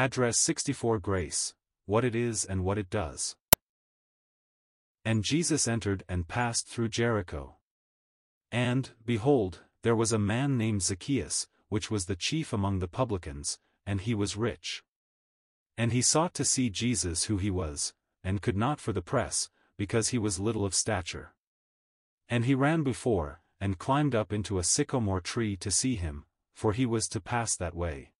Address 64 Grace, What It Is and What It Does. And Jesus entered and passed through Jericho. And, behold, there was a man named Zacchaeus, which was the chief among the publicans, and he was rich. And he sought to see Jesus who he was, and could not for the press, because he was little of stature. And he ran before, and climbed up into a sycamore tree to see him, for he was to pass that way.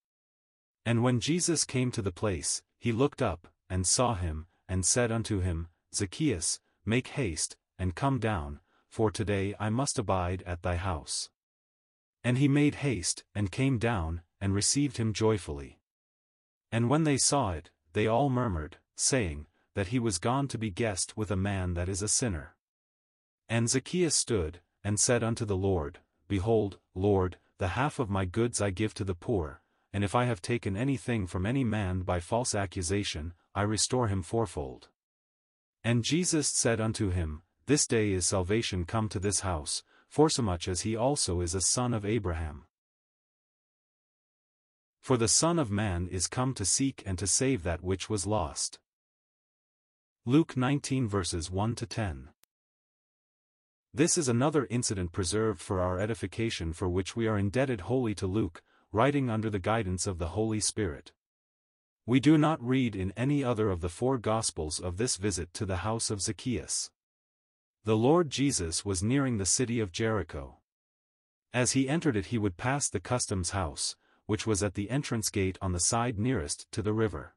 And when Jesus came to the place, he looked up, and saw him, and said unto him, Zacchaeus, make haste, and come down, for today I must abide at thy house. And he made haste, and came down, and received him joyfully. And when they saw it, they all murmured, saying, that he was gone to be guest with a man that is a sinner. And Zacchaeus stood, and said unto the Lord, Behold, Lord, the half of my goods I give to the poor, and if I have taken anything from any man by false accusation, I restore him fourfold. And Jesus said unto him, This day is salvation come to this house, forsomuch as he also is a son of Abraham. For the Son of Man is come to seek and to save that which was lost. Luke 19:1-10. This is another incident preserved for our edification, for which we are indebted wholly to Luke, writing under the guidance of the Holy Spirit. We do not read in any other of the four Gospels of this visit to the house of Zacchaeus. The Lord Jesus was nearing the city of Jericho. As he entered it, he would pass the customs house, which was at the entrance gate on the side nearest to the river.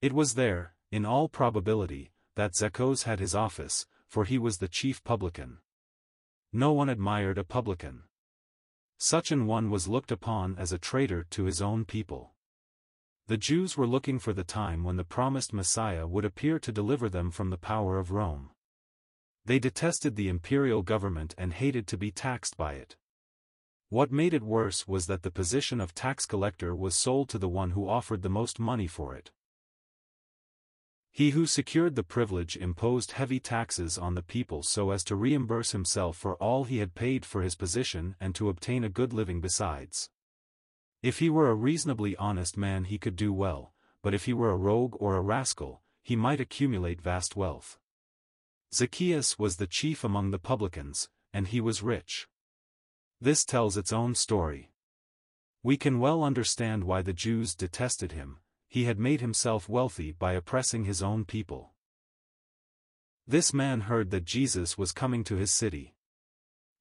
It was there, in all probability, that Zacchaeus had his office, for he was the chief publican. No one admired a publican. Such an one was looked upon as a traitor to his own people. The Jews were looking for the time when the promised Messiah would appear to deliver them from the power of Rome. They detested the imperial government and hated to be taxed by it. What made it worse was that the position of tax collector was sold to the one who offered the most money for it. He who secured the privilege imposed heavy taxes on the people so as to reimburse himself for all he had paid for his position and to obtain a good living besides. If he were a reasonably honest man, he could do well, but if he were a rogue or a rascal, he might accumulate vast wealth. Zacchaeus was the chief among the publicans, and he was rich. This tells its own story. We can well understand why the Jews detested him. He had made himself wealthy by oppressing his own people. This man heard that Jesus was coming to his city.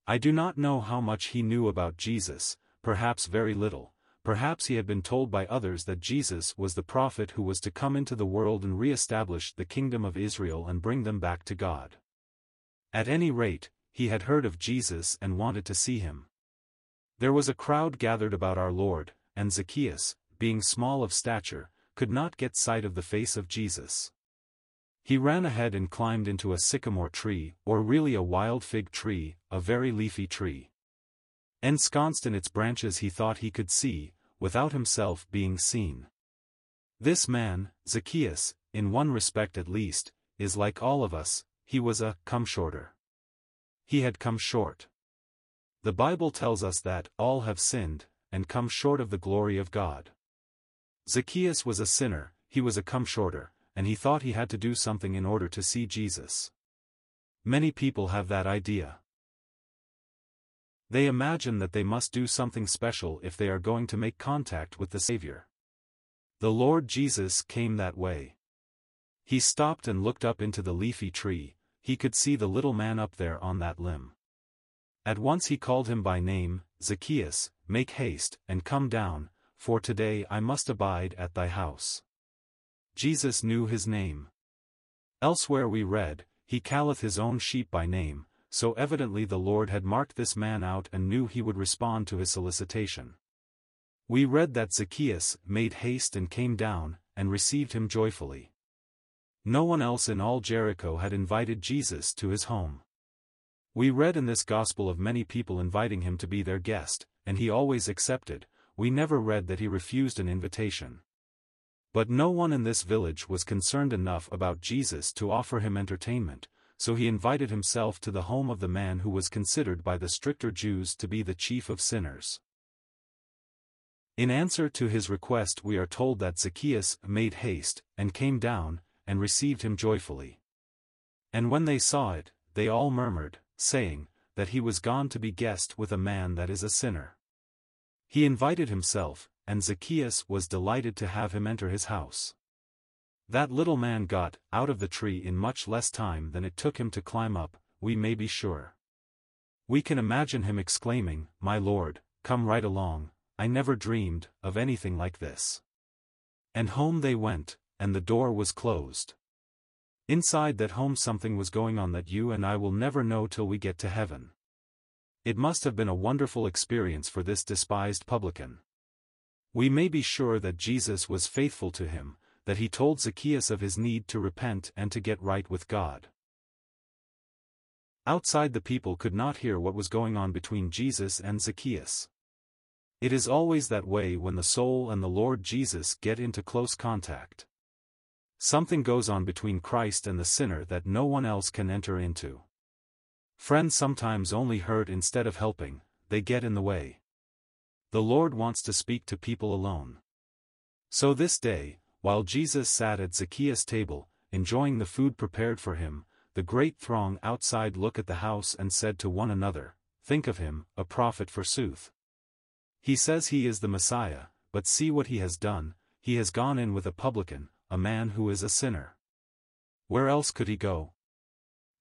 I do not know how much he knew about Jesus, perhaps very little, perhaps he had been told by others that Jesus was the prophet who was to come into the world and re-establish the kingdom of Israel and bring them back to God. At any rate, he had heard of Jesus and wanted to see him. There was a crowd gathered about our Lord, and Zacchaeus, being small of stature, could not get sight of the face of Jesus. He ran ahead and climbed into a sycamore tree, or really a wild fig tree, a very leafy tree. Ensconced in its branches, he thought he could see, without himself being seen. This man, Zacchaeus, in one respect at least, is like all of us. He was a come shorter. He had come short. The Bible tells us that all have sinned, and come short of the glory of God. Zacchaeus was a sinner, he was a come-shorter, and he thought he had to do something in order to see Jesus. Many people have that idea. They imagine that they must do something special if they are going to make contact with the Savior. The Lord Jesus came that way. He stopped and looked up into the leafy tree. He could see the little man up there on that limb. At once he called him by name, Zacchaeus, make haste, and come down, for today I must abide at thy house. Jesus knew his name. Elsewhere we read, he calleth his own sheep by name, so evidently the Lord had marked this man out and knew he would respond to his solicitation. We read that Zacchaeus made haste and came down, and received him joyfully. No one else in all Jericho had invited Jesus to his home. We read in this gospel of many people inviting him to be their guest, and he always accepted. We never read that he refused an invitation. But no one in this village was concerned enough about Jesus to offer him entertainment, so he invited himself to the home of the man who was considered by the stricter Jews to be the chief of sinners. In answer to his request we are told that Zacchaeus made haste, and came down, and received him joyfully. And when they saw it, they all murmured, saying, that he was gone to be guest with a man that is a sinner. He invited himself, and Zacchaeus was delighted to have him enter his house. That little man got out of the tree in much less time than it took him to climb up, we may be sure. We can imagine him exclaiming, "My Lord, come right along, I never dreamed of anything like this." And home they went, and the door was closed. Inside that home something was going on that you and I will never know till we get to heaven. It must have been a wonderful experience for this despised publican. We may be sure that Jesus was faithful to him, that he told Zacchaeus of his need to repent and to get right with God. Outside the people could not hear what was going on between Jesus and Zacchaeus. It is always that way when the soul and the Lord Jesus get into close contact. Something goes on between Christ and the sinner that no one else can enter into. Friends sometimes only hurt instead of helping, they get in the way. The Lord wants to speak to people alone. So this day, while Jesus sat at Zacchaeus' table, enjoying the food prepared for him, the great throng outside looked at the house and said to one another, "Think of him, a prophet forsooth. He says he is the Messiah, but see what he has done, he has gone in with a publican, a man who is a sinner. Where else could he go?"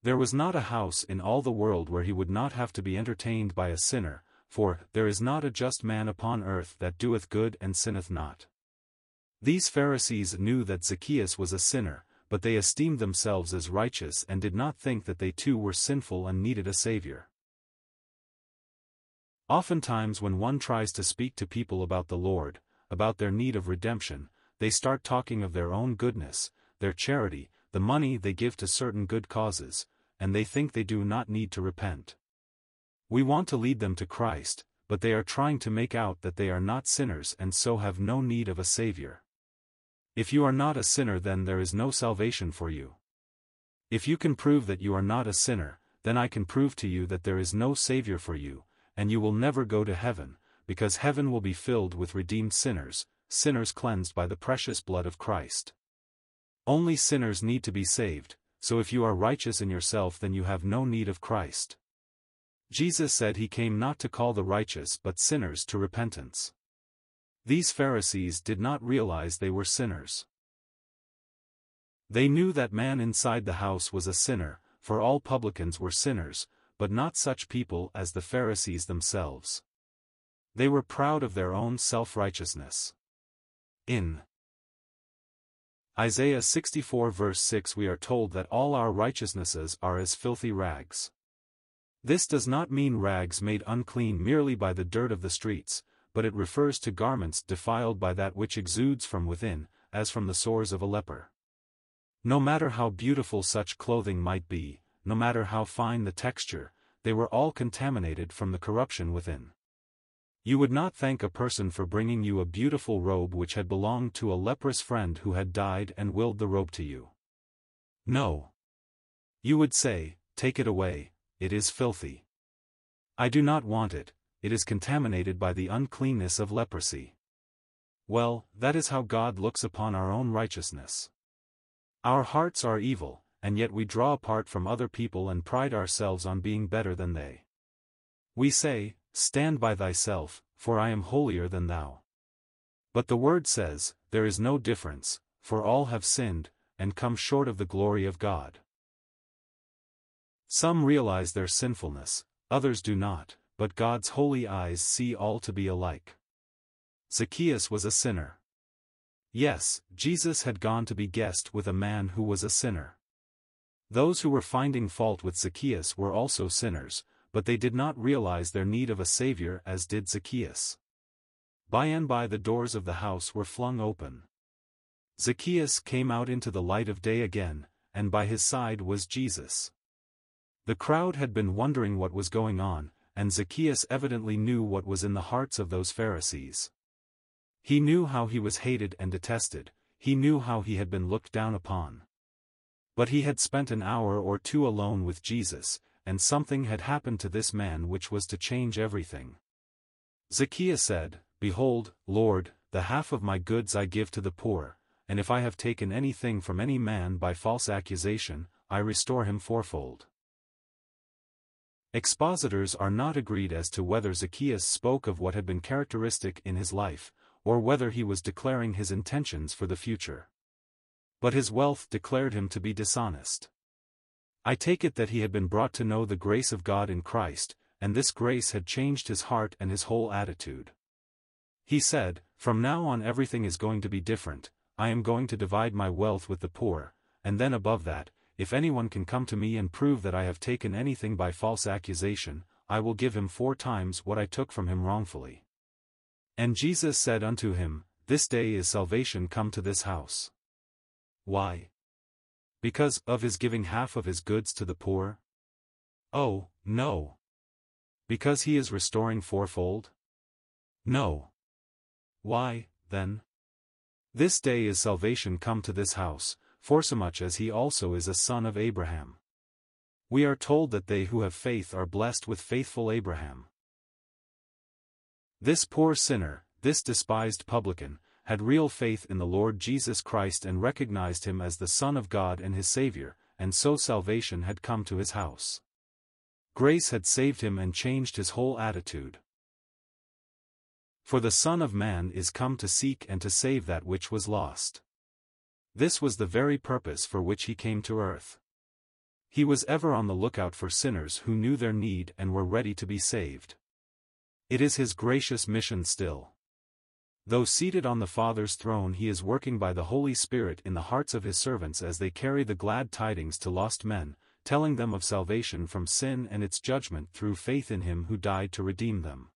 There was not a house in all the world where he would not have to be entertained by a sinner, for there is not a just man upon earth that doeth good and sinneth not. These Pharisees knew that Zacchaeus was a sinner, but they esteemed themselves as righteous and did not think that they too were sinful and needed a Savior. Oftentimes when one tries to speak to people about the Lord, about their need of redemption, they start talking of their own goodness, their charity, the money they give to certain good causes, and they think they do not need to repent. We want to lead them to Christ, but they are trying to make out that they are not sinners and so have no need of a Savior. If you are not a sinner, then there is no salvation for you. If you can prove that you are not a sinner, then I can prove to you that there is no Savior for you, and you will never go to heaven, because heaven will be filled with redeemed sinners, sinners cleansed by the precious blood of Christ. Only sinners need to be saved, so if you are righteous in yourself then you have no need of Christ. Jesus said he came not to call the righteous but sinners to repentance. These Pharisees did not realize they were sinners. They knew that man inside the house was a sinner, for all publicans were sinners, but not such people as the Pharisees themselves. They were proud of their own self-righteousness. In Isaiah 64 verse 6 we are told that all our righteousnesses are as filthy rags. This does not mean rags made unclean merely by the dirt of the streets, but it refers to garments defiled by that which exudes from within, as from the sores of a leper. No matter how beautiful such clothing might be, no matter how fine the texture, they were all contaminated from the corruption within. You would not thank a person for bringing you a beautiful robe which had belonged to a leprous friend who had died and willed the robe to you. No. You would say, "Take it away, it is filthy. I do not want it, it is contaminated by the uncleanness of leprosy." Well, that is how God looks upon our own righteousness. Our hearts are evil, and yet we draw apart from other people and pride ourselves on being better than they. We say, "Stand by thyself, for I am holier than thou." But the word says, there is no difference, for all have sinned, and come short of the glory of God. Some realize their sinfulness, others do not, but God's holy eyes see all to be alike. Zacchaeus was a sinner. Yes, Jesus had gone to be guest with a man who was a sinner. Those who were finding fault with Zacchaeus were also sinners, but they did not realize their need of a Savior as did Zacchaeus. By and by the doors of the house were flung open. Zacchaeus came out into the light of day again, and by his side was Jesus. The crowd had been wondering what was going on, and Zacchaeus evidently knew what was in the hearts of those Pharisees. He knew how he was hated and detested, he knew how he had been looked down upon. But he had spent an hour or two alone with Jesus, and something had happened to this man which was to change everything. Zacchaeus said, Behold, Lord, the half of my goods I give to the poor, and if I have taken anything from any man by false accusation, I restore him fourfold." Expositors are not agreed as to whether Zacchaeus spoke of what had been characteristic in his life, or whether he was declaring his intentions for the future. But his wealth declared him to be dishonest. I take it that he had been brought to know the grace of God in Christ, and this grace had changed his heart and his whole attitude. He said, "From now on everything is going to be different. I am going to divide my wealth with the poor, and then above that, if anyone can come to me and prove that I have taken anything by false accusation, I will give him 4 times what I took from him wrongfully." And Jesus said unto him, "This day is salvation come to this house." Why? Because of his giving half of his goods to the poor? Oh, no. Because he is restoring fourfold? No. Why, then? "This day is salvation come to this house, forsomuch as he also is a son of Abraham." We are told that they who have faith are blessed with faithful Abraham. This poor sinner, this despised publican, had real faith in the Lord Jesus Christ and recognized him as the Son of God and his Savior, and so salvation had come to his house. Grace had saved him and changed his whole attitude. For the Son of Man is come to seek and to save that which was lost. This was the very purpose for which he came to earth. He was ever on the lookout for sinners who knew their need and were ready to be saved. It is his gracious mission still. Though seated on the Father's throne, he is working by the Holy Spirit in the hearts of his servants as they carry the glad tidings to lost men, telling them of salvation from sin and its judgment through faith in him who died to redeem them.